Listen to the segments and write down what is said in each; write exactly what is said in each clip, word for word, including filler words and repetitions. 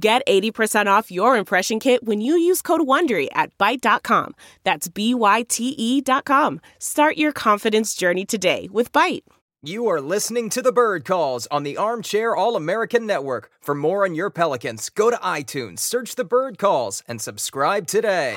Get eighty percent off your impression kit when you use code WONDERY at Byte dot com. That's B Y T E dot com. Start your confidence journey today with Byte. You are listening to The Bird Calls on the Armchair All-American Network. For more on your Pelicans, go to iTunes, search The Bird Calls, and subscribe today.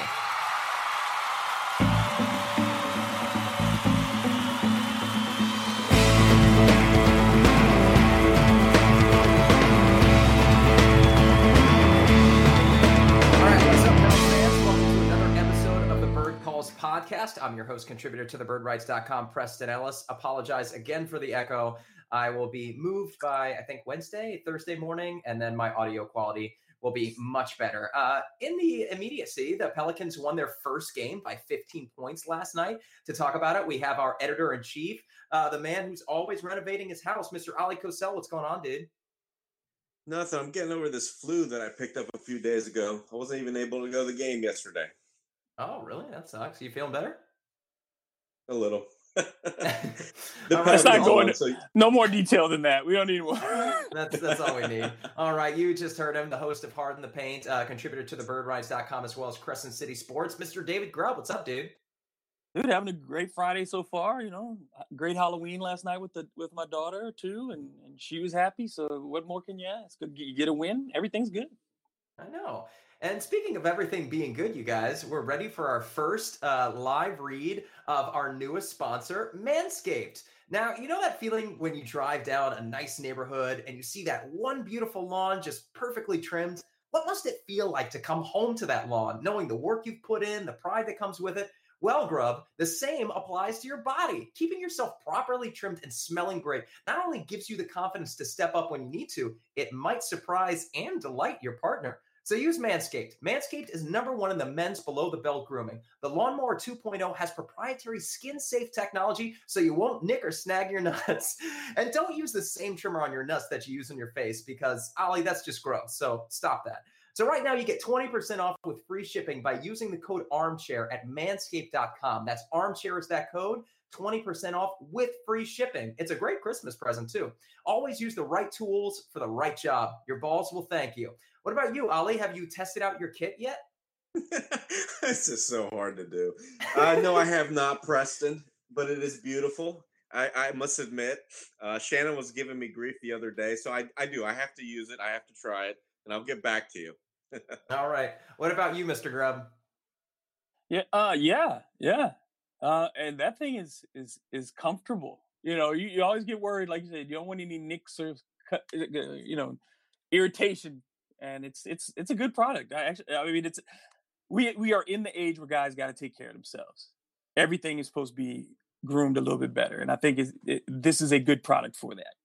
Podcast. I'm your host, contributor to the bird rights dot com, Preston Ellis. Apologize again for the echo. I will be moved by, I think, Wednesday, Thursday morning, and then my audio quality will be much better. Uh, in the immediacy, the Pelicans won their first game by fifteen points last night. To talk about it, we have our editor-in-chief, uh, the man who's always renovating his house, Mister Ali Cosell. What's going on, dude? Nothing. I'm getting over this flu that I picked up a few days ago. I wasn't even able to go to the game yesterday. Oh, really? That sucks. Are you feeling better? A little. That's not going to, no more detail than that. We don't need one. that's that's all we need. All right. You just heard him, the host of Hard in the Paint, uh, contributor to the bird rights dot com as well as Crescent City Sports, Mister David Grubb. What's up, dude? Dude, having a great Friday so far. You know, great Halloween last night with the with my daughter, too, and, and she was happy. So what more can you ask? You get a win. Everything's good. I know. And speaking of everything being good, you guys, we're ready for our first uh, live read of our newest sponsor, Manscaped. Now, you know that feeling when you drive down a nice neighborhood and you see that one beautiful lawn just perfectly trimmed? What must it feel like to come home to that lawn, knowing the work you've put in, the pride that comes with it? Well, Grub, the same applies to your body. Keeping yourself properly trimmed and smelling great not only gives you the confidence to step up when you need to, it might surprise and delight your partner. So use Manscaped. Manscaped is number one in the men's below-the-belt grooming. The Lawnmower two point oh has proprietary skin-safe technology so you won't nick or snag your nuts. And don't use the same trimmer on your nuts that you use on your face because, Ollie, that's just gross. So stop that. So right now you get twenty percent off with free shipping by using the code ARMCHAIR at manscaped dot com. That's ARMCHAIR is that code. twenty percent off with free shipping. It's a great Christmas present, too. Always use the right tools for the right job. Your balls will thank you. What about you, Ali? Have you tested out your kit yet? This is so hard to do. Uh, no, I have not, Preston, but it is beautiful. I, I must admit, uh, Shannon was giving me grief the other day, so I, I do. I have to use it. I have to try it, and I'll get back to you. All right. What about you, Mister Grubb? Yeah, uh, yeah, yeah. Uh, and that thing is is is comfortable. You know, you, you always get worried, like you said, you don't want any nicks or, you know, irritation. And it's it's it's a good product. I actually, I mean, it's we we are in the age where guys got to take care of themselves. Everything is supposed to be groomed a little bit better, and I think it's, it, this is a good product for that.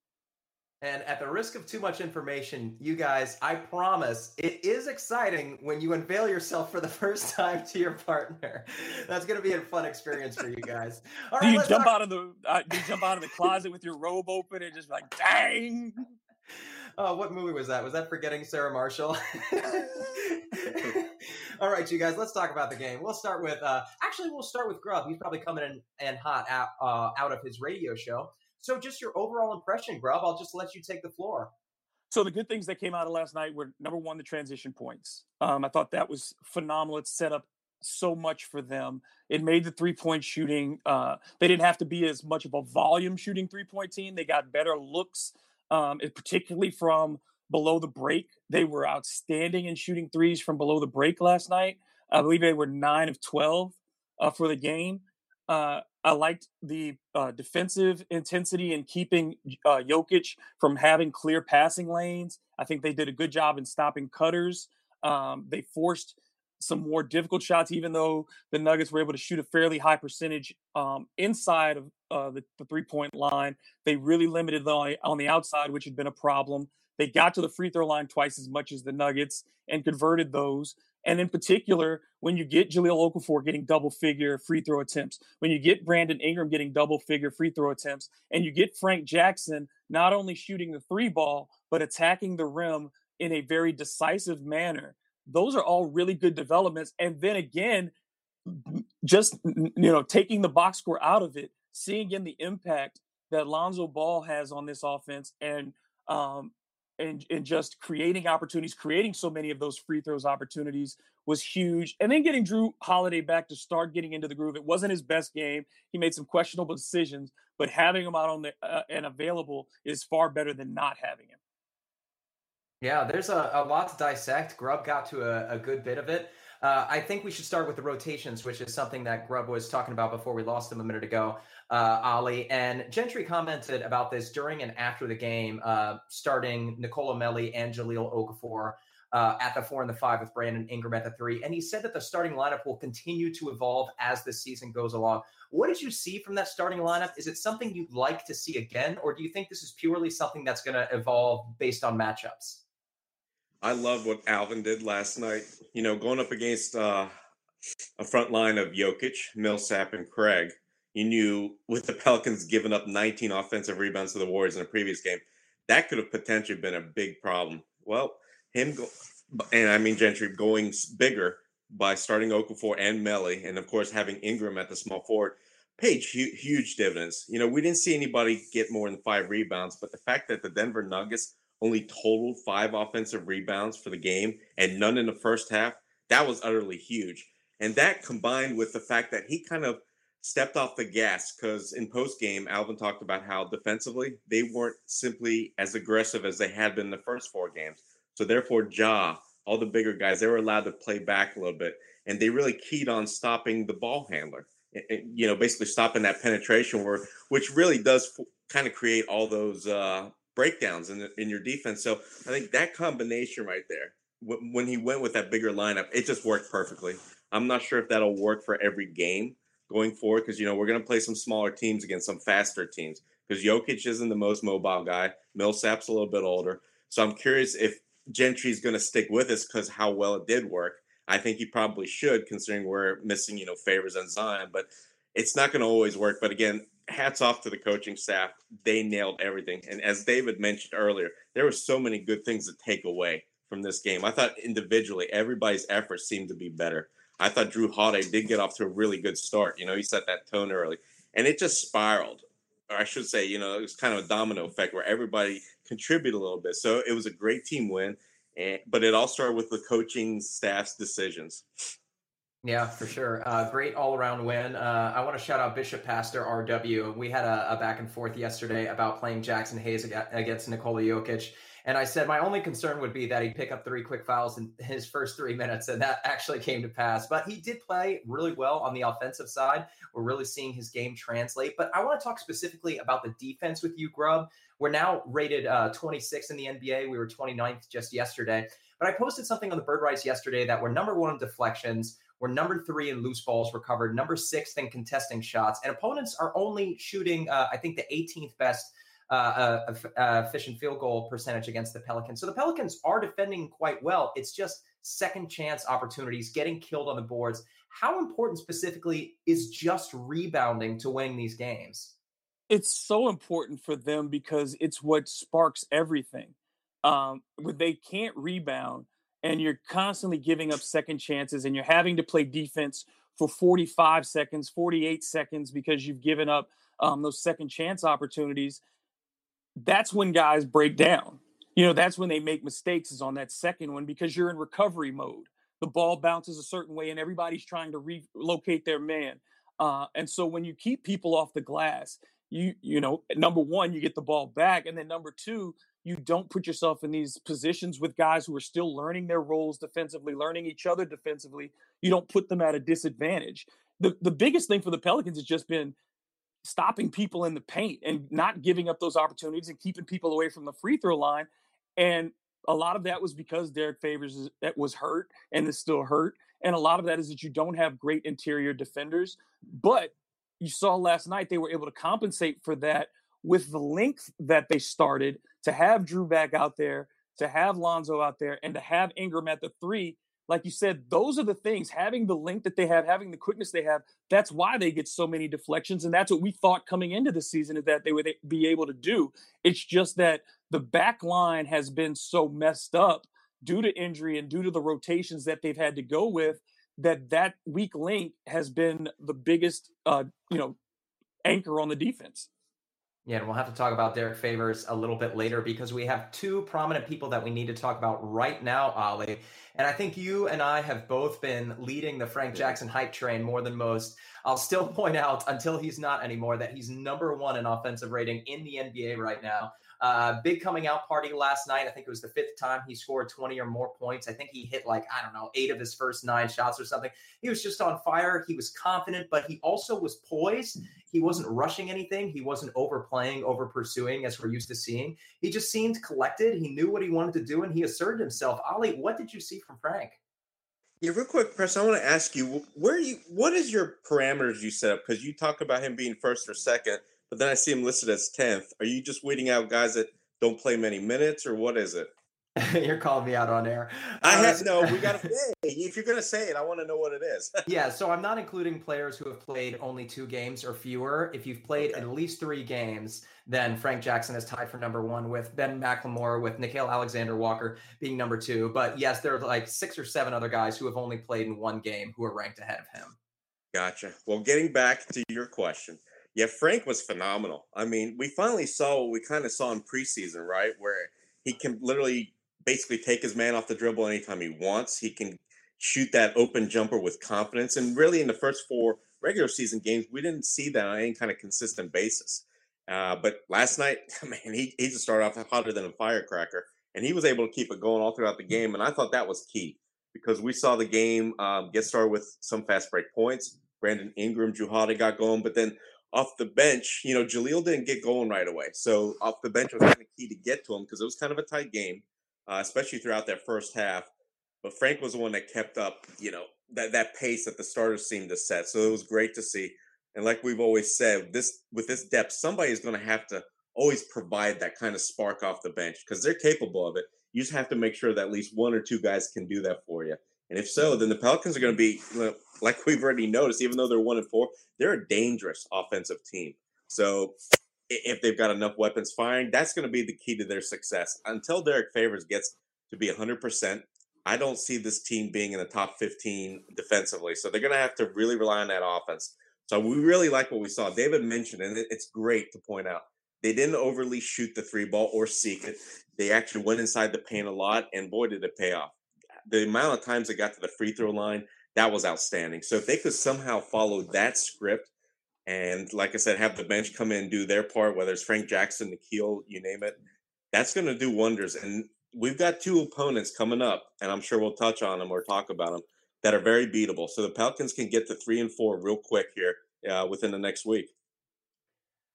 And at the risk of too much information, you guys, I promise it is exciting when you unveil yourself for the first time to your partner. That's going to be a fun experience for you guys. All right, do you let's jump talk- out of the uh, do you jump out of the closet with your robe open and just like, dang? Oh, what movie was that? Was that Forgetting Sarah Marshall? All right, you guys, let's talk about the game. We'll start with uh, actually, we'll start with Grubb. He's probably coming in and hot out, uh, out of his radio show. So just your overall impression, Grubb. I'll just let you take the floor. So the good things that came out of last night were, number one, the transition points. Um, I thought that was phenomenal. It set up so much for them. It made the three-point shooting. Uh, they didn't have to be as much of a volume shooting three-point team. They got better looks, um, it, particularly from below the break. They were outstanding in shooting threes from below the break last night. I believe they were nine of twelve uh, for the game. Uh, I liked the uh, defensive intensity in keeping uh, Jokic from having clear passing lanes. I think they did a good job in stopping cutters. Um, they forced some more difficult shots, even though the Nuggets were able to shoot a fairly high percentage um, inside of uh, the, the three-point line. They really limited the, on the outside, which had been a problem. They got to the free throw line twice as much as the Nuggets and converted those. And in particular, when you get Jahlil Okafor getting double-figure free throw attempts, when you get Brandon Ingram getting double-figure free throw attempts, and you get Frank Jackson not only shooting the three ball, but attacking the rim in a very decisive manner, those are all really good developments. And then again, just, you know, taking the box score out of it, seeing in the impact that Lonzo Ball has on this offense and um, – And, and just creating opportunities, creating so many of those free throws opportunities was huge. And then getting Jrue Holiday back to start getting into the groove. It wasn't his best game. He made some questionable decisions, but having him out on the uh, and available is far better than not having him. Yeah, there's a, a lot to dissect. Grubb got to a, a good bit of it. Uh, I think we should start with the rotations, which is something that Grubb was talking about before we lost him a minute ago, uh, Ali. And Gentry commented about this during and after the game, uh, starting Nicola Melli and Jahlil Okafor uh, at the four and the five with Brandon Ingram at the three. And he said that the starting lineup will continue to evolve as the season goes along. What did you see from that starting lineup? Is it something you'd like to see again? Or do you think this is purely something that's going to evolve based on matchups? I love what Alvin did last night. You know, going up against uh, a front line of Jokic, Millsap, and Craig, you knew with the Pelicans giving up nineteen offensive rebounds to the Warriors in the previous game, that could have potentially been a big problem. Well, him go- and I mean Gentry going bigger by starting Okafor and Melli, and of course having Ingram at the small forward, paid hu- huge dividends. You know, we didn't see anybody get more than five rebounds, but the fact that the Denver Nuggets only totaled five offensive rebounds for the game and none in the first half, that was utterly huge. And that combined with the fact that he kind of stepped off the gas, because in postgame, Alvin talked about how defensively they weren't simply as aggressive as they had been in the first four games. So therefore, Ja, all the bigger guys, they were allowed to play back a little bit. And they really keyed on stopping the ball handler, it, it, you know, basically stopping that penetration where, which really does f- kind of create all those uh, – breakdowns in the, in your defense. So I think that combination right there, w- when he went with that bigger lineup, it just worked perfectly. I'm not sure if that'll work for every game going forward, because, you know, we're going to play some smaller teams against some faster teams, because Jokic isn't the most mobile guy. Millsap's a little bit older. So I'm curious if Gentry's going to stick with us because how well it did work. I think he probably should, considering we're missing, you know, Favors and Zion, but it's not going to always work. But again, hats off to the coaching staff. They nailed everything. And as David mentioned earlier, there were so many good things to take away from this game. I thought individually, everybody's efforts seemed to be better. I thought Jrue Holiday did get off to a really good start. You know, he set that tone early. And it just spiraled. Or I should say, you know, it was kind of a domino effect where everybody contributed a little bit. So it was a great team win. And, but it all started with the coaching staff's decisions. Yeah, for sure. Uh, great all-around win. Uh, I want to shout out Bishop Pastor R W. We had a, a back and forth yesterday about playing Jackson Hayes against Nikola Jokic. And I said my only concern would be that he'd pick up three quick fouls in his first three minutes, and that actually came to pass. But he did play really well on the offensive side. We're really seeing his game translate. But I want to talk specifically about the defense with you, Grubb. We're now rated uh, twenty-sixth in the N B A. We were twenty-ninth just yesterday. But I posted something on the Bird Rights yesterday that we're number one in deflections. We're number three in loose balls recovered, number sixth in contesting shots. And opponents are only shooting, uh, I think, the eighteenth best uh, uh, efficient field goal percentage against the Pelicans. So the Pelicans are defending quite well. It's just second chance opportunities, getting killed on the boards. How important specifically is just rebounding to winning these games? It's so important for them because it's what sparks everything. Um, when they can't rebound, and you're constantly giving up second chances, and you're having to play defense for forty-five seconds, forty-eight seconds, because you've given up um, those second chance opportunities, that's when guys break down. You know, that's when they make mistakes, is on that second one, because you're in recovery mode. The ball bounces a certain way, and everybody's trying to relocate their man. Uh, and so when you keep people off the glass, you you know, number one, you get the ball back, and then number two, you don't put yourself in these positions with guys who are still learning their roles defensively, learning each other defensively. You don't put them at a disadvantage. The the biggest thing for the Pelicans has just been stopping people in the paint and not giving up those opportunities and keeping people away from the free throw line. And a lot of that was because Derek Favors is, that was hurt and is still hurt. And a lot of that is that you don't have great interior defenders. But you saw last night they were able to compensate for that with the length that they started to have Jrue back out there, to have Lonzo out there and to have Ingram at the three, like you said, those are the things, having the length that they have, having the quickness they have, that's why they get so many deflections. And that's what we thought coming into the season is that they would be able to do. It's just that the back line has been so messed up due to injury and due to the rotations that they've had to go with, that that weak link has been the biggest, uh, you know, anchor on the defense. Yeah, and we'll have to talk about Derek Favors a little bit later because we have two prominent people that we need to talk about right now, Ali. And I think you and I have both been leading the Frank Jackson hype train more than most. I'll still point out, until he's not anymore, that he's number one in offensive rating in the N B A right now. Uh, big coming out party last night. I think it was the fifth time he scored twenty or more points. I think he hit like, I don't know, eight of his first nine shots or something. He was just on fire. He was confident, but he also was poised. He wasn't rushing anything. He wasn't overplaying, over pursuing as we're used to seeing. He just seemed collected. He knew what he wanted to do, and he asserted himself. Ali, what did you see from Frank? Yeah, real quick, Preston, I want to ask you, where you, what is your parameters you set up? Because you talk about him being first or second. But then I see him listed as tenth. Are you just weeding out guys that don't play many minutes, or what is it? You're calling me out on air. I have no, we got to, if you're going to say it, I want to know what it is. Yeah, so I'm not including players who have played only two games or fewer. If you've played okay. at least three games, then Frank Jackson is tied for number one with Ben McLemore, with Nickeil Alexander-Walker being number two. But yes, there are like six or seven other guys who have only played in one game who are ranked ahead of him. Gotcha. Well, getting back to your question. Yeah, Frank was phenomenal. I mean, we finally saw what we kind of saw in preseason, right? Where he can literally basically take his man off the dribble anytime he wants. He can shoot that open jumper with confidence. And really in the first four regular season games, we didn't see that on any kind of consistent basis. Uh, but last night, man, he, he just started off hotter than a firecracker. And he was able to keep it going all throughout the game. And I thought that was key because we saw the game um, get started with some fast break points. Brandon Ingram, Jrue Holiday got going, but then off the bench, you know, Jahlil didn't get going right away. So off the bench was kind of key to get to him because it was kind of a tight game, uh, especially throughout that first half. But Frank was the one that kept up, you know, that, that pace that the starters seemed to set. So it was great to see. And like we've always said, this with this depth, somebody is going to have to always provide that kind of spark off the bench because they're capable of it. You just have to make sure that at least one or two guys can do that for you. And if so, then the Pelicans are going to be, like we've already noticed, even though they're one and four, they're a dangerous offensive team. So if they've got enough weapons firing, that's going to be the key to their success. Until Derek Favors gets to be one hundred percent, I don't see this team being in the top fifteen defensively. So they're going to have to really rely on that offense. So we really like what we saw. David mentioned, and it's great to point out, they didn't overly shoot the three ball or seek it. They actually went inside the paint a lot, and boy, did it pay off. The amount of times they got to the free throw line, that was outstanding. So if they could somehow follow that script and, like I said, have the bench come in and do their part, whether it's Frank Jackson, Nickeil, you name it, that's going to do wonders. And we've got two opponents coming up, and I'm sure we'll touch on them or talk about them, that are very beatable. So the Pelicans can get to three and four real quick here uh, within the next week.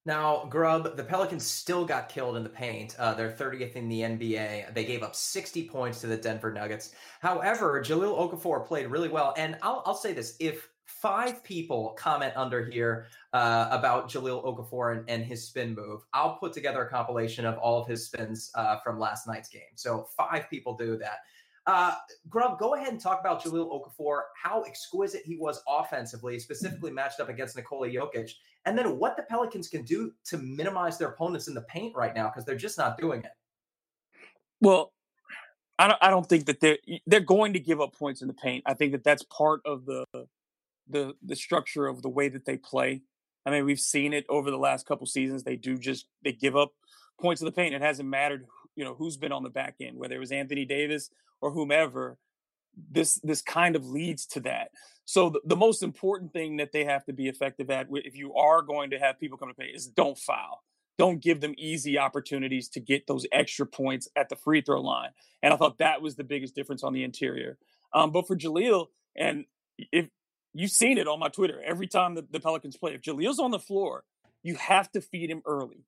Now, Grubb, the Pelicans still got killed in the paint. Uh, they're thirtieth in the N B A. They gave up sixty points to the Denver Nuggets. However, Jahlil Okafor played really well. And I'll, I'll say this, if five people comment under here uh, about Jahlil Okafor and, and his spin move, I'll put together a compilation of all of his spins uh, from last night's game. So five people do that. Uh, Grubb, go ahead and talk about Jahlil Okafor, how exquisite he was offensively, specifically matched up against Nikola Jokic, and then what the Pelicans can do to minimize their opponents in the paint right now because they're just not doing it. Well, I don't, I don't think that they're they're going to give up points in the paint. I think that that's part of the the the structure of the way that they play. I mean, we've seen it over the last couple seasons. They do just they give up points in the paint. It hasn't mattered, you know, who's been on the back end, whether it was Anthony Davis or whomever. This this kind of leads to that. So the, the most important thing that they have to be effective at, if you are going to have people come to pay, is don't foul. Don't give them easy opportunities to get those extra points at the free throw line. And I thought that was the biggest difference on the interior. Um, but for Jahlil, and if you've seen it on my Twitter, every time the, the Pelicans play, if Jahlil's on the floor, you have to feed him early.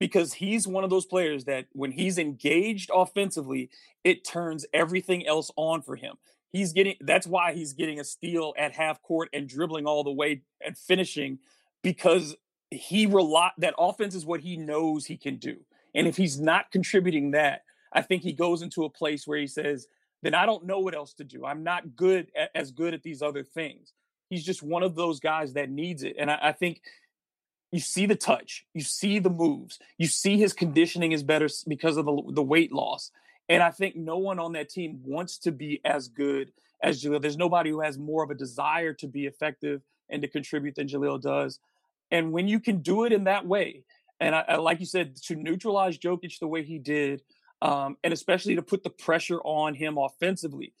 Because he's one of those players that when he's engaged offensively, it turns everything else on for him. He's getting, that's why he's getting a steal at half court and dribbling all the way and finishing, because he rely, that offense is what he knows he can do. And if he's not contributing that, I think he goes into a place where he says, then I don't know what else to do. I'm not good at, as good at these other things. He's just one of those guys that needs it. And I, I think you see the touch, you see the moves, you see his conditioning is better because of the, the weight loss. And I think no one on that team wants to be as good as Jahlil. There's nobody who has more of a desire to be effective and to contribute than Jahlil does. And when you can do it in that way, and I, I, like you said, to neutralize Jokic the way he did, um, and especially to put the pressure on him offensively,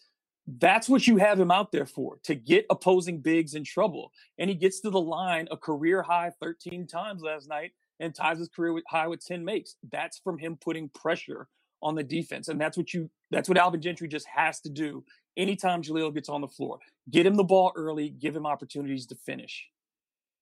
that's what you have him out there for, to get opposing bigs in trouble. And he gets to the line a career-high thirteen times last night and ties his career high with ten makes. That's from him putting pressure on the defense. And that's what you that's what Alvin Gentry just has to do anytime Jahlil gets on the floor. Get him the ball early, give him opportunities to finish.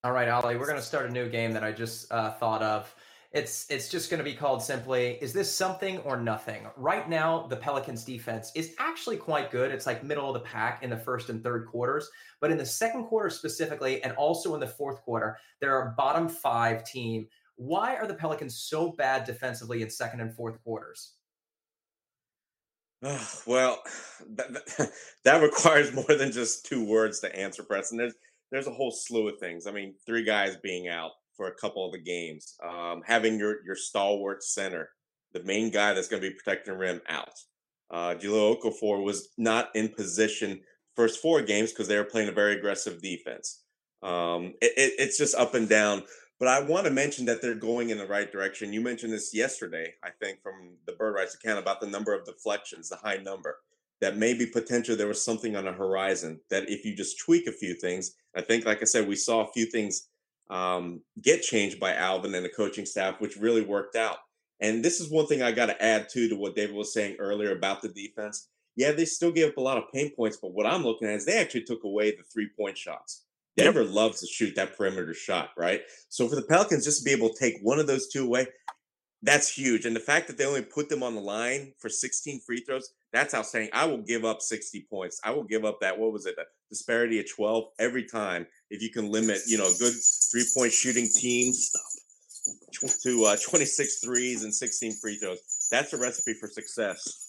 All right, Ali, we're going to start a new game that I just uh, thought of. It's it's just going to be called simply, is this something or nothing? Right now, the Pelicans defense is actually quite good. It's like middle of the pack in the first and third quarters. But in the second quarter specifically, and also in the fourth quarter, they're a bottom five team. Why are the Pelicans so bad defensively in second and fourth quarters? Oh, well, that, that requires more than just two words to answer, Preston. There's, there's a whole slew of things. I mean, three guys being out for a couple of the games, um, having your, your stalwart center, the main guy that's going to be protecting the rim, out. Uh, Jahlil Okafor was not in position first four games because they were playing a very aggressive defense. Um, it, it, it's just up and down. But I want to mention that they're going in the right direction. You mentioned this yesterday, I think, from the Bird Rights account about the number of deflections, the high number, that maybe potentially there was something on the horizon that if you just tweak a few things, I think, like I said, we saw a few things um, get changed by Alvin and the coaching staff, which really worked out. And this is one thing I got to add, too, to what David was saying earlier about the defense. Yeah, they still gave up a lot of pain points, but what I'm looking at is they actually took away the three-point shots. Denver loves to shoot that perimeter shot, right? So for the Pelicans, just to be able to take one of those two away, that's huge. And the fact that they only put them on the line for sixteen free throws, that's outstanding. I will give up sixty points. I will give up that, what was it, the disparity of twelve every time if you can limit, you know, good three-point shooting teams to uh, twenty-six threes and sixteen free throws. That's a recipe for success.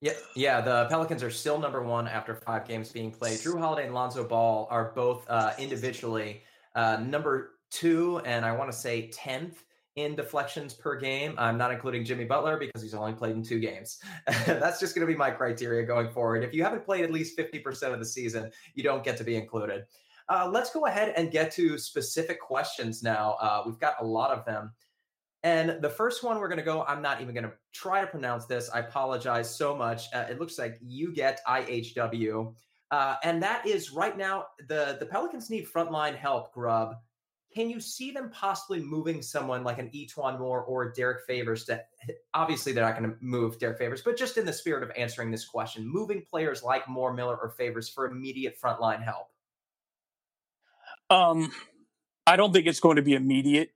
Yeah, yeah. The Pelicans are still number one after five games being played. Jrue Holiday and Lonzo Ball are both uh, individually uh, number two, and I want to say tenth in deflections per game. I'm not including Jimmy Butler because he's only played in two games. That's just going to be my criteria going forward. If you haven't played at least fifty percent of the season, you don't get to be included. Uh, let's go ahead and get to specific questions now. Uh, we've got a lot of them. And the first one we're going to go, I'm not even going to try to pronounce this. I apologize so much. Uh, it looks like you get I H W. Uh, and that is right now, the, the Pelicans need frontline help, Grubb. Can you see them possibly moving someone like an E'Twaun Moore or Derek Favors? To, obviously, they're not going to move Derek Favors, but just in the spirit of answering this question, moving players like Moore, Miller, or Favors for immediate frontline help? Um, I don't think it's going to be immediate.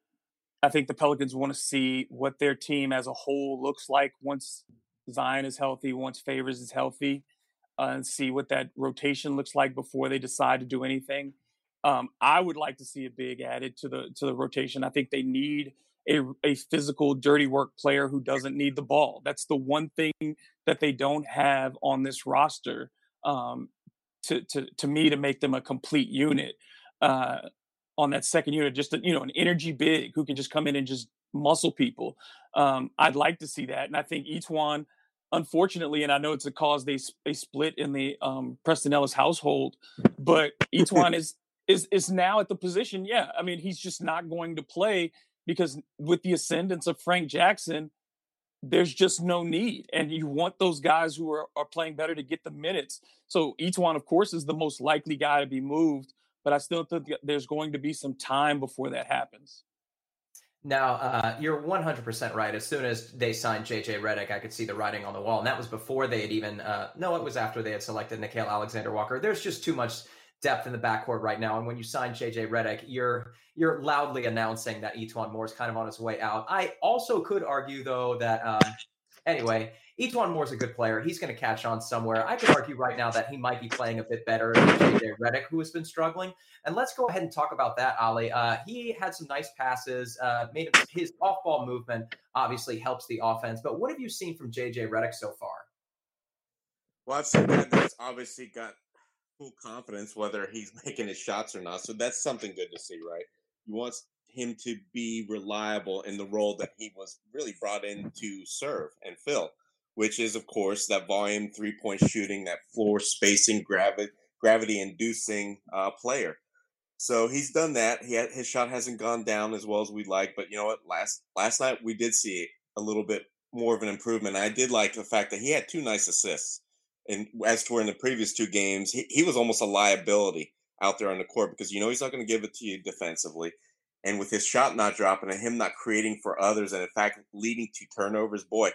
I think the Pelicans want to see what their team as a whole looks like once Zion is healthy, once Favors is healthy, uh, and see what that rotation looks like before they decide to do anything. Um, I would like to see a big added to the to the rotation. I think they need a, a physical, dirty work player who doesn't need the ball. That's the one thing that they don't have on this roster, um, to, to, to me, to make them a complete unit. Uh, on that second unit, just, you know, an energy big who can just come in and just muscle people. Um, I'd like to see that. And I think E'Twaun, unfortunately, and I know it's a cause they they split in the um, Preston Ellis household, but E'Twaun is, is, is now at the position. Yeah. I mean, he's just not going to play because with the ascendance of Frank Jackson, there's just no need. And you want those guys who are, are playing better to get the minutes. So E'Twaun, of course, is the most likely guy to be moved, but I still think there's going to be some time before that happens. Now, uh, you're one hundred percent right. As soon as they signed J J. Redick, I could see the writing on the wall. And that was before they had even uh, – no, it was after they had selected Nickeil Alexander-Walker. There's just too much depth in the backcourt right now. And when you sign J J. Redick, you're you're loudly announcing that E'Twaun Moore is kind of on his way out. I also could argue, though, that um, Anyway, E'Twaun Moore's a good player. He's going to catch on somewhere. I could argue right now that he might be playing a bit better than J J. Redick, who has been struggling. And let's go ahead and talk about that, Ali. Uh, he had some nice passes. Uh, made his off-ball movement obviously helps the offense. But what have you seen from J J. Redick so far? Well, I've seen that that's obviously got full confidence whether he's making his shots or not. So that's something good to see, right? You want him to be reliable in the role that he was really brought in to serve and fill, which is, of course, that volume three-point shooting, that floor spacing, gravi- gravity-inducing uh, player. So he's done that. He had, his shot hasn't gone down as well as we'd like, but you know what? Last last night we did see a little bit more of an improvement. I did like the fact that he had two nice assists, and as to where in the previous two games, he, he was almost a liability out there on the court because you know he's not going to give it to you defensively. And with his shot not dropping and him not creating for others and, in fact, leading to turnovers, boy,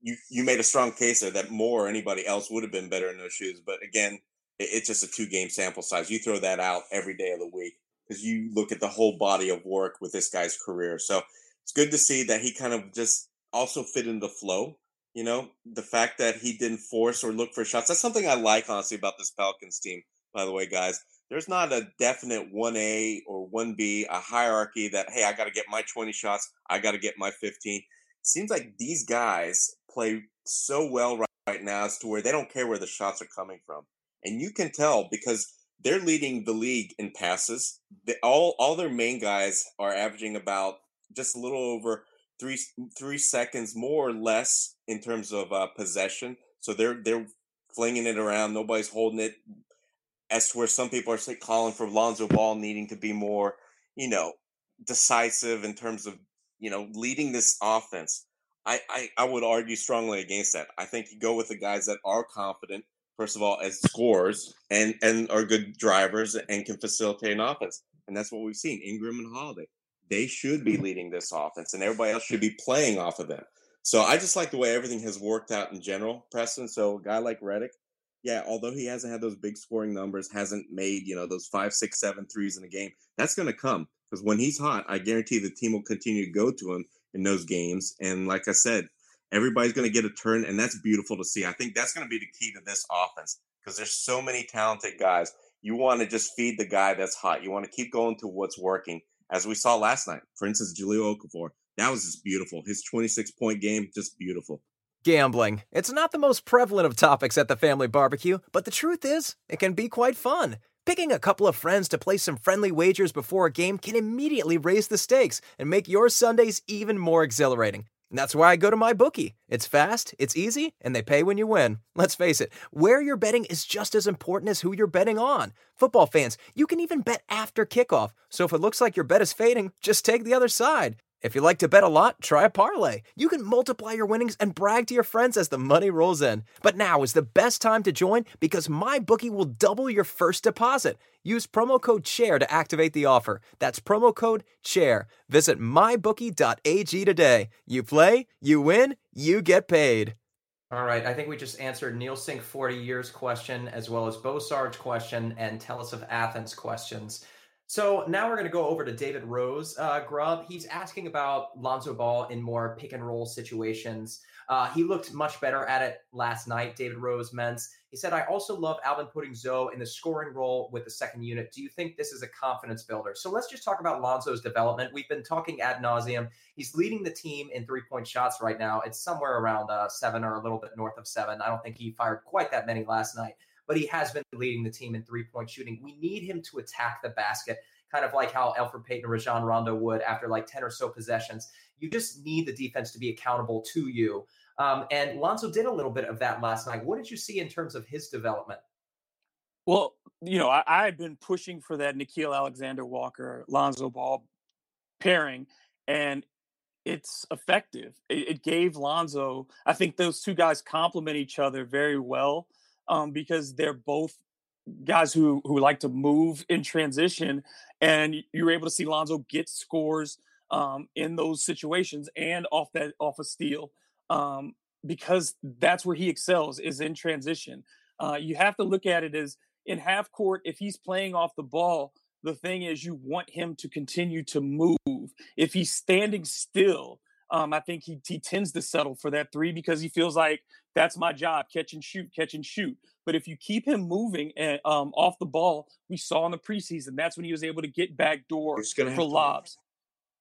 you, you made a strong case there that Moore or anybody else would have been better in those shoes. But, again, it, it's just a two-game sample size. You throw that out every day of the week because you look at the whole body of work with this guy's career. So it's good to see that he kind of just also fit into the flow. You know, the fact that he didn't force or look for shots, that's something I like, honestly, about this Pelicans team, by the way, guys. There's not a definite one A or one B, a hierarchy that, hey, I got to get my twenty shots. I got to get my fifteen. It seems like these guys play so well right, right now as to where they don't care where the shots are coming from. And you can tell because they're leading the league in passes. They, all all their main guys are averaging about just a little over three three seconds more or less in terms of uh, possession. So they're they're flinging it around. Nobody's holding it. As to where some people are calling for Lonzo Ball needing to be more, you know, decisive in terms of, you know, leading this offense. I, I, I would argue strongly against that. I think you go with the guys that are confident, first of all, as scorers and, and are good drivers and can facilitate an offense. And that's what we've seen, Ingram and Holiday. They should be leading this offense, and everybody else should be playing off of them. So I just like the way everything has worked out in general, Preston. So a guy like Redick, yeah, although he hasn't had those big scoring numbers, hasn't made, you know, those five, six, seven threes in a game, that's going to come. Because when he's hot, I guarantee the team will continue to go to him in those games. And like I said, everybody's going to get a turn, and that's beautiful to see. I think that's going to be the key to this offense because there's so many talented guys. You want to just feed the guy that's hot. You want to keep going to what's working. As we saw last night, for instance, Jahlil Okafor, that was just beautiful. His twenty-six-point game, just beautiful. Gambling. It's not the most prevalent of topics at the family barbecue, but the truth is, it can be quite fun. Picking a couple of friends to place some friendly wagers before a game can immediately raise the stakes and make your Sundays even more exhilarating. And that's why I go to MyBookie. It's fast, it's easy, and they pay when you win. Let's face it, where you're betting is just as important as who you're betting on. Football fans, you can even bet after kickoff, so if it looks like your bet is fading, just take the other side. If you like to bet a lot, try a parlay. You can multiply your winnings and brag to your friends as the money rolls in. But now is the best time to join because MyBookie will double your first deposit. Use promo code CHAIR to activate the offer. That's promo code CHAIR. Visit my bookie dot a g today. You play, you win, you get paid. All right, I think we just answered Neil Sink forty years question as well as Bo Sarge question and Tell Us of Athens questions. So now we're going to go over to David Rose, uh, Grubb. He's asking about Lonzo Ball in more pick-and-roll situations. Uh, he looked much better at it last night, David Rose Mentz. He said, I also love Alvin putting Zoe in the scoring role with the second unit. Do you think this is a confidence builder? So let's just talk about Lonzo's development. We've been talking ad nauseum. He's leading the team in three-point shots right now. It's somewhere around uh, seven or a little bit north of seven. I don't think he fired quite that many last night. But he has been leading the team in three-point shooting. We need him to attack the basket, kind of like how Alfred Payton or Rajon Rondo would after like ten or so possessions. You just need the defense to be accountable to you. Um, and Lonzo did a little bit of that last night. What did you see in terms of his development? Well, you know, I, I've been pushing for that Nickeil Alexander-Walker, Lonzo Ball pairing, and it's effective. It, it gave Lonzo, I think those two guys complement each other very well. Um, because they're both guys who, who like to move in transition, and you're able to see Lonzo get scores um, in those situations and off that off a steal um, because that's where he excels is in transition. Uh, you have to look at it as in half court. If he's playing off the ball, the thing is you want him to continue to move. If he's standing still, Um, I think he he tends to settle for that three because he feels like that's my job, catch and shoot, catch and shoot. But if you keep him moving and um, off the ball, we saw in the preseason, that's when he was able to get back doors for lobs. Move.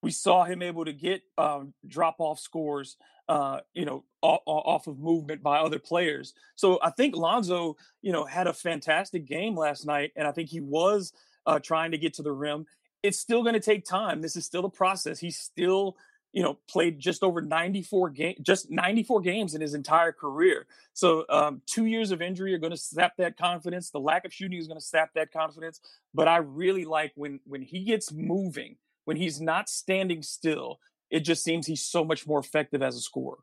We saw him able to get um, drop-off scores, uh, you know, off, off of movement by other players. So I think Lonzo, you know, had a fantastic game last night, and I think he was uh, trying to get to the rim. It's still going to take time. This is still a process. He's still, you know, played just over ninety-four game, just ninety-four games in his entire career. So um, two years of injury are going to sap that confidence. The lack of shooting is going to sap that confidence. But I really like when when he gets moving, when he's not standing still, it just seems he's so much more effective as a scorer.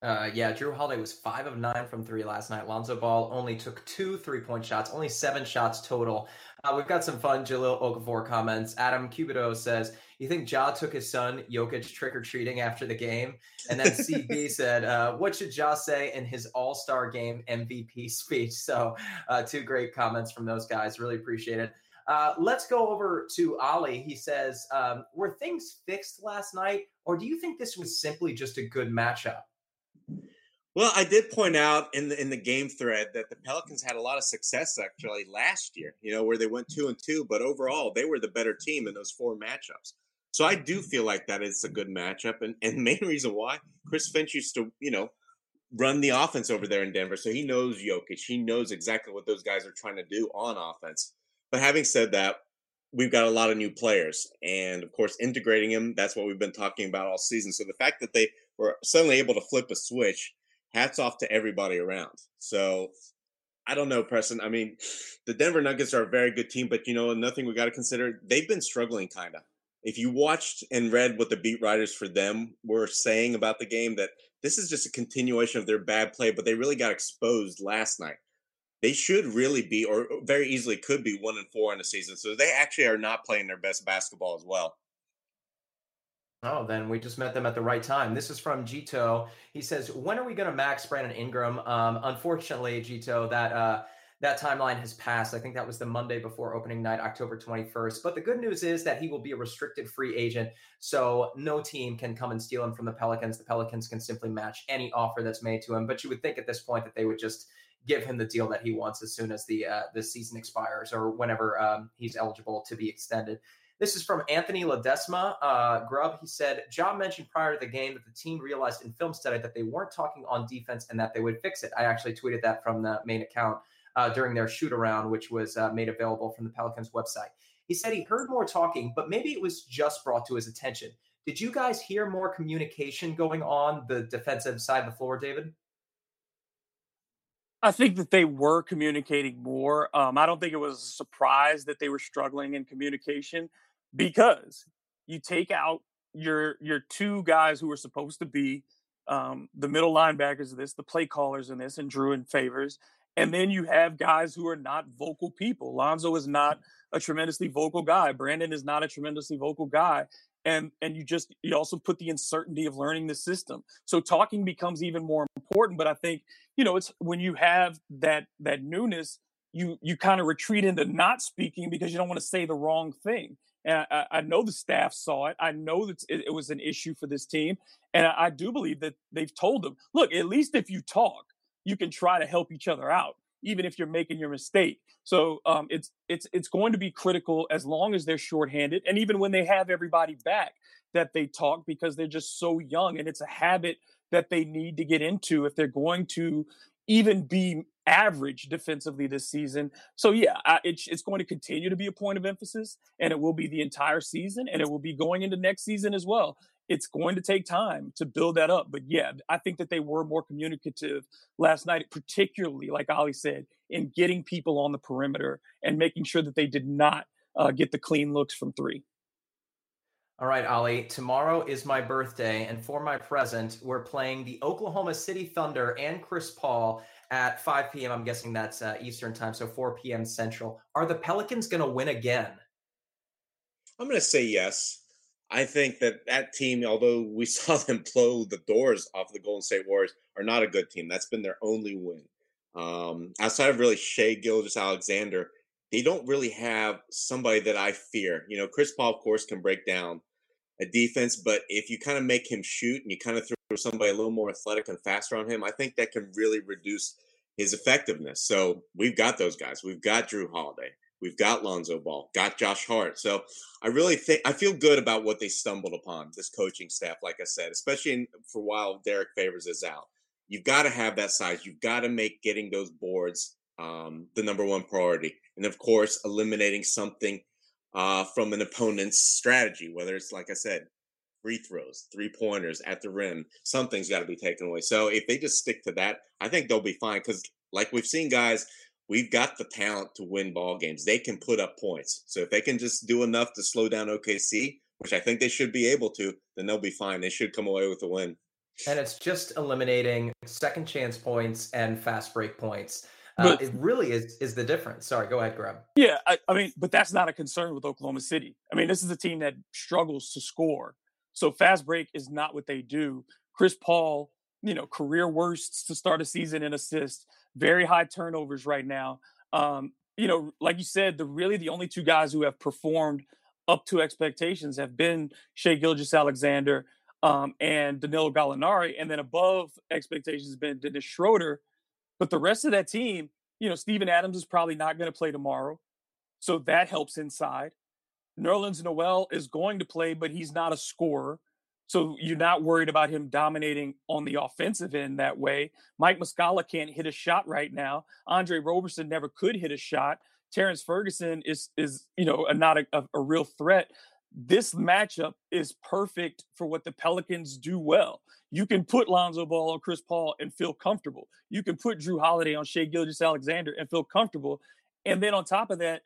Uh, yeah, Jrue Holiday was five of nine from three last night. Lonzo Ball only took two three-point shots, only seven shots total. Uh, we've got some fun Jahlil Okafor comments. Adam Cubido says, you think Ja took his son, Jokic, trick-or-treating after the game? And then C B said, uh, what should Ja say in his All-Star Game M V P speech? So uh, two great comments from those guys. Really appreciate it. Uh, let's go over to Ali. He says, um, were things fixed last night, or do you think this was simply just a good matchup? Well, I did point out in the in the game thread that the Pelicans had a lot of success actually last year, you know, where they went two and two, but overall they were the better team in those four matchups. So I do feel like that is a good matchup. And, and the main reason why, Chris Finch used to, you know, run the offense over there in Denver. So he knows Jokic. He knows exactly what those guys are trying to do on offense. But having said that, we've got a lot of new players. And, of course, integrating them, that's what we've been talking about all season. So the fact that they were suddenly able to flip a switch, hats off to everybody around. So I don't know, Preston. I mean, the Denver Nuggets are a very good team, but, you know, another thing we got to consider, they've been struggling kind of. If you watched and read what the beat writers for them were saying about the game, that this is just a continuation of their bad play, but they really got exposed last night. They should really be, or very easily could be, one and four in the season. So they actually are not playing their best basketball as well. Oh, then we just met them at the right time. This is from Gito. He says, when are we going to max Brandon Ingram? Um, unfortunately, Gito, that uh, that timeline has passed. I think that was the Monday before opening night, October twenty-first. But the good news is that he will be a restricted free agent. So no team can come and steal him from the Pelicans. The Pelicans can simply match any offer that's made to him. But you would think at this point that they would just give him the deal that he wants as soon as the uh, the season expires or whenever um, he's eligible to be extended. This is from Anthony Ledesma. Uh, Grubb, he said, John mentioned prior to the game that the team realized in film study that they weren't talking on defense and that they would fix it. I actually tweeted that from the main account uh, during their shoot-around, which was uh, made available from the Pelicans website. He said he heard more talking, but maybe it was just brought to his attention. Did you guys hear more communication going on the defensive side of the floor, David? I think that they were communicating more. Um, I don't think it was a surprise that they were struggling in communication because you take out your your two guys who were supposed to be um, the middle linebackers of this, the play callers in this, and Jrue and Favors. And then you have guys who are not vocal people. Lonzo is not a tremendously vocal guy. Brandon is not a tremendously vocal guy. And and you just you also put the uncertainty of learning the system. So talking becomes even more important. But I think, you know, it's when you have that that newness, you you kind of retreat into not speaking because you don't want to say the wrong thing. And I, I know the staff saw it. I know that it, it was an issue for this team. And I, I do believe that they've told them, look, at least if you talk, you can try to help each other out, even if you're making your mistake. So um, it's it's it's going to be critical as long as they're shorthanded. And even when they have everybody back, that they talk because they're just so young. And it's a habit that they need to get into if they're going to even be average defensively this season. So, yeah, I, it, it's going to continue to be a point of emphasis. And it will be the entire season. And it will be going into next season as well. It's going to take time to build that up. But, yeah, I think that they were more communicative last night, particularly, like Ali said, in getting people on the perimeter and making sure that they did not uh, get the clean looks from three. All right, Ali, tomorrow is my birthday. And for my present, we're playing the Oklahoma City Thunder and Chris Paul at five p.m. I'm guessing that's uh, Eastern time, so four p.m. Central. Are the Pelicans going to win again? I'm going to say yes. I think that that team, although we saw them blow the doors off the Golden State Warriors, are not a good team. That's been their only win. Um, outside of really Shai Gilgeous-Alexander, they don't really have somebody that I fear. You know, Chris Paul, of course, can break down a defense, but if you kind of make him shoot and you kind of throw somebody a little more athletic and faster on him, I think that can really reduce his effectiveness. So we've got those guys. We've got Jrue Holiday. We've got Lonzo Ball, got Josh Hart. So I really think I feel good about what they stumbled upon, this coaching staff, like I said, especially in, for a while Derek Favors is out. You've got to have that size. You've got to make getting those boards um, the number one priority. And, of course, eliminating something uh, from an opponent's strategy, whether it's, like I said, free throws, three-pointers at the rim. Something's got to be taken away. So if they just stick to that, I think they'll be fine because, like we've seen, guys – we've got the talent to win ball games. They can put up points. So if they can just do enough to slow down O K C, which I think they should be able to, then they'll be fine. They should come away with a win. And it's just eliminating second chance points and fast break points. Uh, but, it really is is the difference. Sorry, go ahead, Grubb. Yeah, I, I mean, but that's not a concern with Oklahoma City. I mean, this is a team that struggles to score. So fast break is not what they do. Chris Paul, you know, career worst to start a season in assists. Very high turnovers right now. Um, you know, like you said, the really the only two guys who have performed up to expectations have been Shai Gilgeous-Alexander um, and Danilo Gallinari. And then above expectations has been Dennis Schroeder. But the rest of that team, you know, Steven Adams is probably not going to play tomorrow. So that helps inside. Nerlens Noel is going to play, but he's not a scorer. So you're not worried about him dominating on the offensive end that way. Mike Muscala can't hit a shot right now. Andre Roberson never could hit a shot. Terrence Ferguson is, is you know, a, not a, a real threat. This matchup is perfect for what the Pelicans do well. You can put Lonzo Ball on Chris Paul and feel comfortable. You can put Jrue Holiday on Shai Gilgeous-Alexander and feel comfortable. And then on top of that,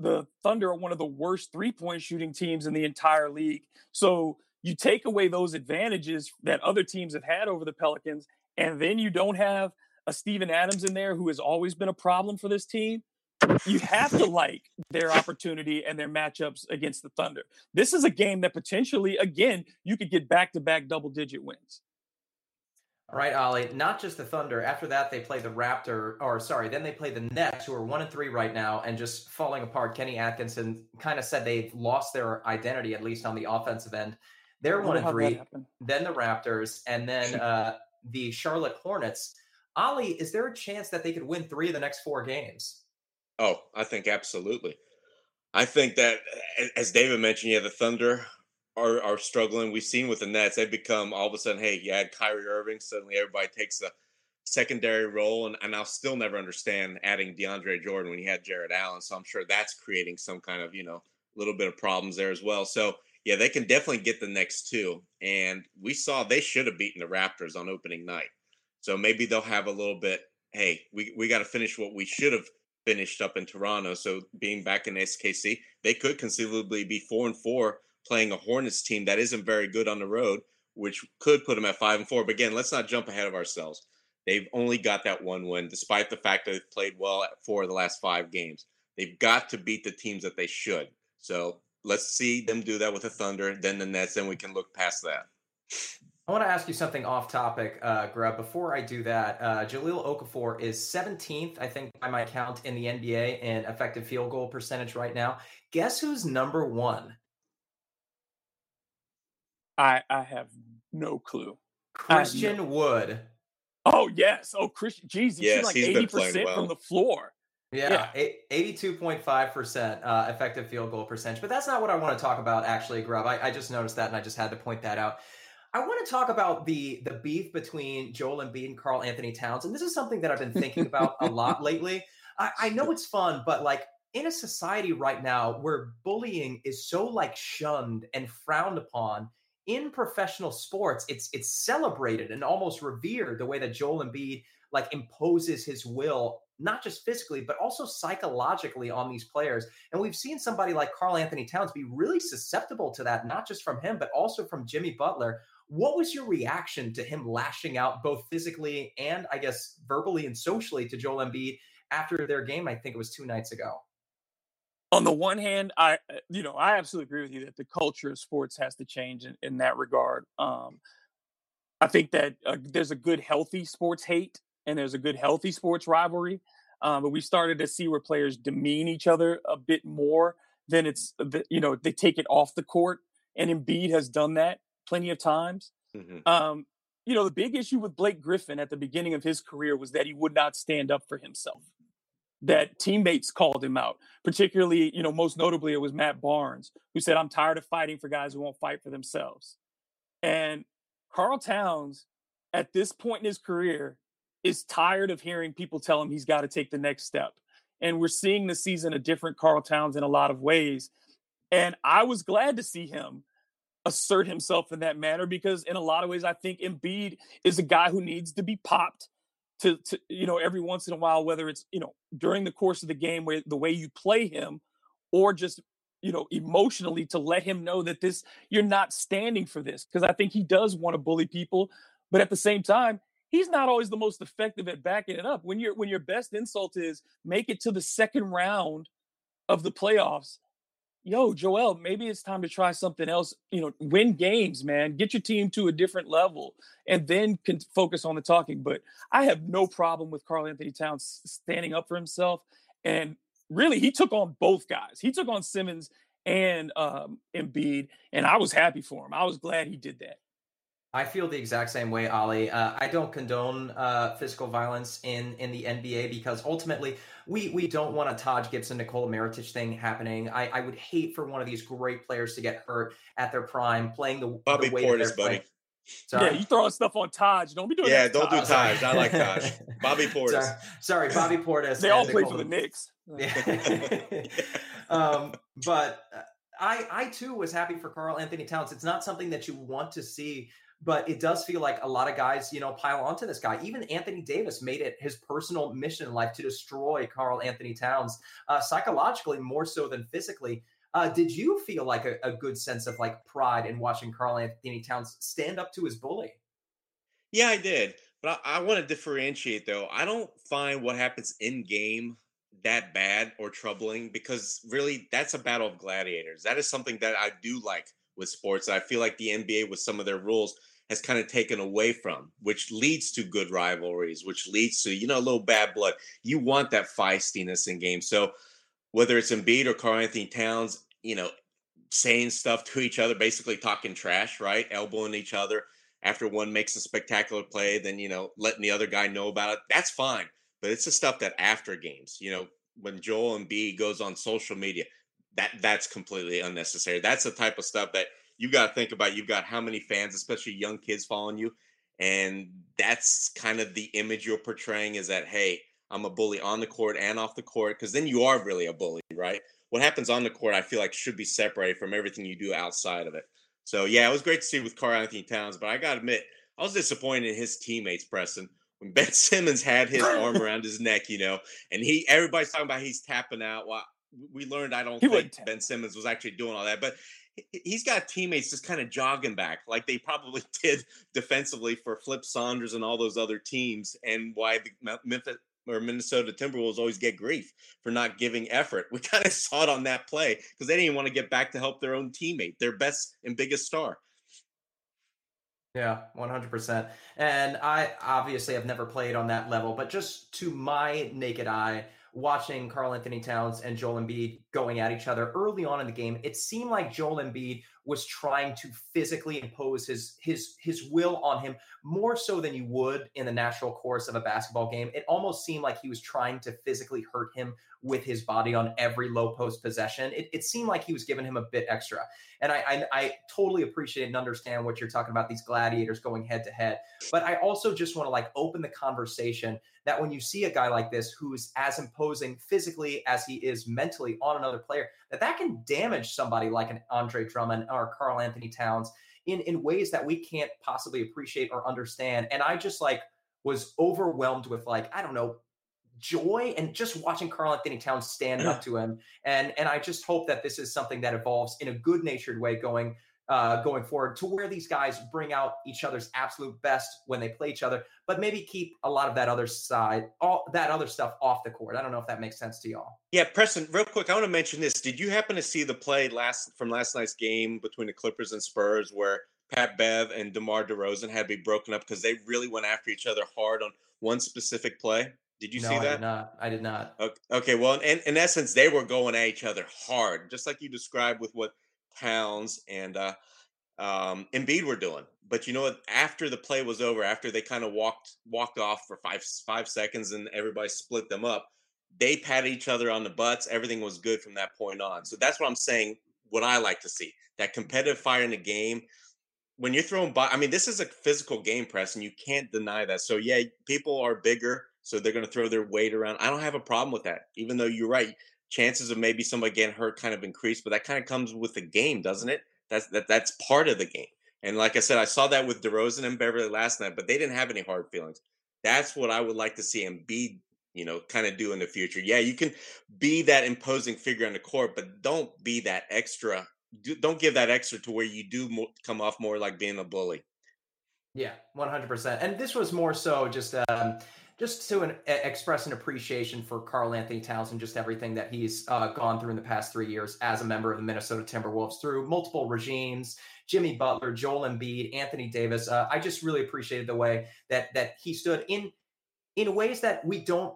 the Thunder are one of the worst three-point shooting teams in the entire league. So you take away those advantages that other teams have had over the Pelicans, and then you don't have a Steven Adams in there who has always been a problem for this team. You have to like their opportunity and their matchups against the Thunder. This is a game that potentially, again, you could get back-to-back double-digit wins. All right, Ollie, not just the Thunder. After that, they play the Raptor, or sorry, then they play the Nets, who are one and three right now and just falling apart. Kenny Atkinson kind of said they've lost their identity, at least on the offensive end. They're one and three, then the Raptors, and then uh, the Charlotte Hornets. Ollie, is there a chance that they could win three of the next four games? Oh, I think absolutely. I think that, as David mentioned, yeah, the Thunder are, are struggling. We've seen with the Nets, they become all of a sudden, hey, you had Kyrie Irving, suddenly everybody takes a secondary role, and, and I'll still never understand adding DeAndre Jordan when you had Jared Allen, so I'm sure that's creating some kind of, you know, little bit of problems there as well. So, yeah, they can definitely get the next two. And we saw they should have beaten the Raptors on opening night. So maybe they'll have a little bit, hey, we, we got to finish what we should have finished up in Toronto. So being back in S K C, they could conceivably be four and four playing a Hornets team that isn't very good on the road, which could put them at five and four. But again, let's not jump ahead of ourselves. They've only got that one win, despite the fact that they've played well at four of the last five games. They've got to beat the teams that they should. So let's see them do that with the Thunder, then the Nets, and we can look past that. I want to ask you something off topic, uh, Grubb. Before I do that, uh, Jahlil Okafor is seventeenth, I think, by my count, in the N B A in effective field goal percentage right now. Guess who's number one? I I have no clue. Christian no... Wood. Oh, yes. Oh, Christian. Jeez, he's yes, like he's eighty percent well. From the floor. Yeah, yeah. eighty-two point five percent uh, effective field goal percentage. But that's not what I want to talk about, actually, Grubb. I, I just noticed that, and I just had to point that out. I want to talk about the the beef between Joel Embiid and Karl-Anthony Towns. And this is something that I've been thinking about a lot lately. I, I know it's fun, but, like, in a society right now where bullying is so, like, shunned and frowned upon, in professional sports, it's it's celebrated and almost revered the way that Joel Embiid, like, imposes his will not just physically, but also psychologically on these players. And we've seen somebody like Karl-Anthony Towns be really susceptible to that, not just from him, but also from Jimmy Butler. What was your reaction to him lashing out both physically and, I guess, verbally and socially to Joel Embiid after their game? I think it was two nights ago. On the one hand, I, you know, I absolutely agree with you that the culture of sports has to change in, in that regard. Um, I think that uh, there's a good, healthy sports hate. And there's a good, healthy sports rivalry. Um, but we started to see where players demean each other a bit more than it's, you know, they take it off the court. and Embiid has done that plenty of times. Mm-hmm. Um, you know, the big issue with Blake Griffin at the beginning of his career was that he would not stand up for himself, that teammates called him out, particularly, you know, most notably, it was Matt Barnes, who said, I'm tired of fighting for guys who won't fight for themselves. And Karl Towns, at this point in his career, is tired of hearing people tell him he's got to take the next step. And we're seeing this season a different Karl Towns in a lot of ways. And I was glad to see him assert himself in that manner, because in a lot of ways, I think Embiid is a guy who needs to be popped to, to you know, every once in a while, whether it's, you know, during the course of the game where the way you play him, or just, you know, emotionally to let him know that this, you're not standing for this. Because I think he does want to bully people, but at the same time, he's not always the most effective at backing it up. When your when your best insult is make it to the second round of the playoffs, yo, Joel, maybe it's time to try something else. You know, win games, man. Get your team to a different level, and then can focus on the talking. But I have no problem with Karl-Anthony Towns standing up for himself. And really, he took on both guys. He took on Simmons and um, Embiid, and I was happy for him. I was glad he did that. I feel the exact same way, Ali. Uh, I don't condone uh, physical violence in, in the N B A, because ultimately we we don't want a Taj Gibson, Nicola Melli thing happening. I, I would hate for one of these great players to get hurt at their prime, playing the, Bobby the way Portis, that they're playing. Sorry. Yeah, you throwing stuff on Taj. Don't be doing yeah, that. Yeah, don't Taj. do Taj. I like Taj. Bobby Portis. Sorry, Sorry Bobby Portis. They all play for the Knicks. Yeah. um, but I, I, too, was happy for Karl-Anthony Towns. It's not something that you want to see, but it does feel like a lot of guys, you know, pile onto this guy. Even Anthony Davis made it his personal mission in life to destroy Karl-Anthony Towns, uh, psychologically more so than physically. Uh, did you feel like a, a good sense of like pride in watching Karl-Anthony Towns stand up to his bully? Yeah, I did. But I, I want to differentiate, though. I don't find what happens in game that bad or troubling, because really that's a battle of gladiators. That is something that I do like with sports. I feel like the N B A, with some of their rules, has kind of taken away from, which leads to good rivalries, which leads to, you know, a little bad blood. You want that feistiness in games. So whether it's Embiid or Karl-Anthony Towns, you know, saying stuff to each other, basically talking trash, right? Elbowing each other after one makes a spectacular play, then, you know, letting the other guy know about it. That's fine. But it's the stuff that after games, you know, when Joel Embiid goes on social media, that that's completely unnecessary. That's the type of stuff that you got to think about. You've got how many fans, especially young kids, following you. And that's kind of the image you're portraying, is that, hey, I'm a bully on the court and off the court, because then you are really a bully, right? What happens on the court, I feel like, should be separated from everything you do outside of it. So, yeah, it was great to see with Karl-Anthony Towns, but I got to admit, I was disappointed in his teammates, Preston. When Ben Simmons had his arm around his neck, you know, and he everybody's talking about he's tapping out. Well, we learned I don't he think Ben Simmons was actually doing all that, but he's got teammates just kind of jogging back like they probably did defensively for Flip Saunders and all those other teams, and why the Memphis or Minnesota Timberwolves always get grief for not giving effort. We kind of saw it on that play, because they didn't even want to get back to help their own teammate, their best and biggest star. Yeah, one hundred percent. And I obviously have never played on that level, but just to my naked eye, watching Karl-Anthony Towns and Joel Embiid going at each other early on in the game, it seemed like Joel Embiid was trying to physically impose his his his will on him more so than you would in the natural course of a basketball game. It almost seemed like he was trying to physically hurt him with his body on every low post possession. It, it seemed like he was giving him a bit extra. And I, I, I totally appreciate and understand what you're talking about, these gladiators going head to head. But I also just want to like open the conversation that when you see a guy like this, who's as imposing physically as he is mentally on another player, that that can damage somebody like an Andre Drummond or Karl-Anthony Towns in, in ways that we can't possibly appreciate or understand. And I just like was overwhelmed with like, I don't know, joy and just watching Karl-Anthony Towns stand up to him. And, and I just hope that this is something that evolves in a good natured way going uh, going forward, to where these guys bring out each other's absolute best when they play each other, but maybe keep a lot of that other side, all that other stuff off the court. I don't know if that makes sense to y'all. Yeah, Preston, real quick, I want to mention this. Did you happen to see the play last from last night's game between the Clippers and Spurs where Pat Bev and DeMar DeRozan had to be broken up because they really went after each other hard on one specific play? Did you no, see that? I did not. I did not. Okay, okay well, in, in essence, they were going at each other hard, just like you described with what Towns, and uh, um, Embiid were doing. But you know what? After the play was over, after they kind of walked walked off for five five seconds and everybody split them up, they patted each other on the butts. Everything was good from that point on. So that's what I'm saying, what I like to see, that competitive fire in the game. When you're throwing by, I mean, this is a physical game, press, and you can't deny that. So, yeah, people are bigger, so they're going to throw their weight around. I don't have a problem with that, even though you're right. Chances of maybe somebody getting hurt kind of increase, but that kind of comes with the game, doesn't it? That's that that's part of the game. And like I said, I saw that with DeRozan and Beverly last night, but they didn't have any hard feelings. That's what I would like to see Embiid, you know, kind of do in the future. Yeah, you can be that imposing figure on the court, but don't be that extra. Do, don't give that extra to where you do more, come off more like being a bully. Yeah, one hundred percent. And this was more so just um, just to an, uh, express an appreciation for Karl-Anthony Towns and just everything that he's uh, gone through in the past three years as a member of the Minnesota Timberwolves through multiple regimes, Jimmy Butler, Joel Embiid, Anthony Davis. Uh, I just really appreciated the way that that he stood in in ways that we don't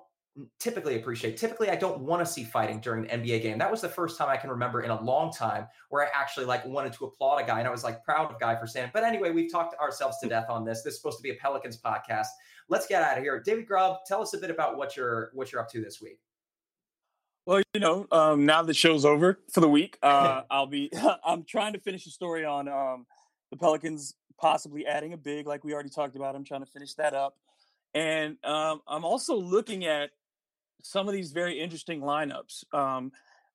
typically appreciate. Typically, I don't want to see fighting during an N B A game. That was the first time I can remember in a long time where I actually like wanted to applaud a guy, and I was like proud of guy for saying it. But anyway, we've talked ourselves to death on this. This is supposed to be a Pelicans podcast. Let's get out of here. David Grubb, tell us a bit about what you're what you're up to this week. Well, you know, um, now the show's over for the week, uh, I'll be I'm trying to finish a story on um, the Pelicans possibly adding a big, like we already talked about. I'm trying to finish that up, and um, I'm also looking at some of these very interesting lineups. Um,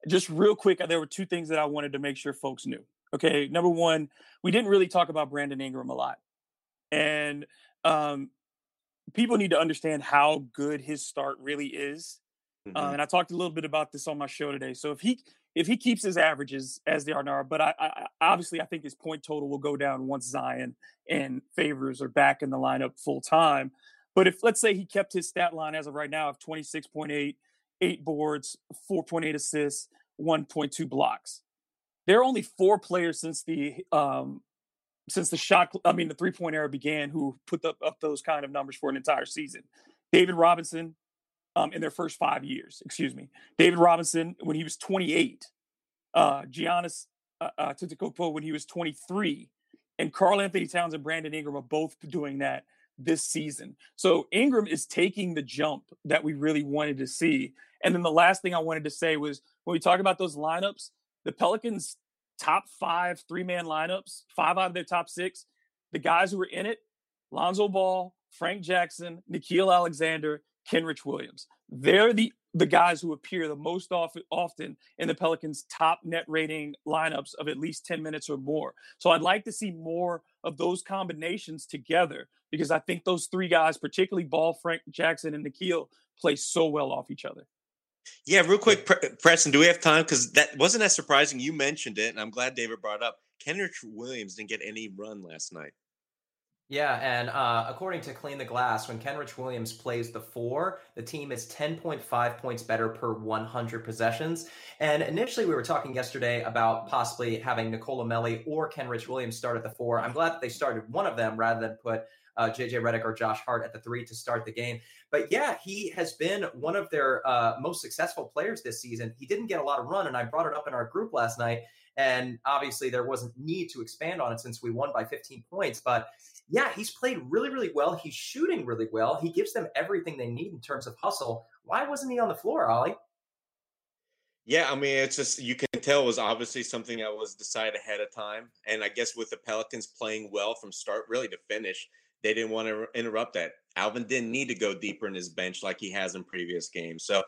just real quick, there were two things that I wanted to make sure folks knew. Okay, number one, we didn't really talk about Brandon Ingram a lot. And um, people need to understand how good his start really is. Mm-hmm. Uh, and I talked a little bit about this on my show today. So if he if he keeps his averages as they are now, but I, I obviously I think his point total will go down once Zion and Favors are back in the lineup full time. But if, let's say, he kept his stat line as of right now of twenty-six point eight, eight boards, four point eight assists, one point two blocks. There are only four players since the um, since the shot, I mean, the three-point era began who put up, up those kind of numbers for an entire season. David Robinson um, in their first five years, excuse me. David Robinson when he was twenty-eight. Uh, Giannis uh, uh, Antetokounmpo when he was twenty-three. And Karl-Anthony Towns and Brandon Ingram are both doing that this season. So Ingram is taking the jump that we really wanted to see. And then the last thing I wanted to say was, when we talk about those lineups, the Pelicans' top five three-man lineups, five out of their top six, the guys who were in it, Lonzo Ball, Frank Jackson, Nickeil Alexander, Kenrich Williams. They're the, the guys who appear the most off, often in the Pelicans' top net rating lineups of at least ten minutes or more. So I'd like to see more of those combinations together, because I think those three guys, particularly Ball, Frank Jackson, and Nickeil, play so well off each other. Yeah, real quick, Pre- Preston, do we have time? Because that wasn't as surprising. You mentioned it, and I'm glad David brought it up. Kenrich Williams didn't get any run last night. Yeah, and uh, according to Clean the Glass, when Kenrich Williams plays the four, the team is ten point five points better per one hundred possessions. And initially we were talking yesterday about possibly having Nicola Melli or Kenrich Williams start at the four. I'm glad that they started one of them rather than put uh, J J. Redick or Josh Hart at the three to start the game. But yeah, he has been one of their uh, most successful players this season. He didn't get a lot of run, and I brought it up in our group last night. And obviously there wasn't need to expand on it since we won by fifteen points. But yeah, he's played really, really well. He's shooting really well. He gives them everything they need in terms of hustle. Why wasn't he on the floor, Ollie? Yeah, I mean, it's just, you can tell it was obviously something that was decided ahead of time. And I guess with the Pelicans playing well from start really to finish, they didn't want to interrupt that. Alvin didn't need to go deeper in his bench like he has in previous games. So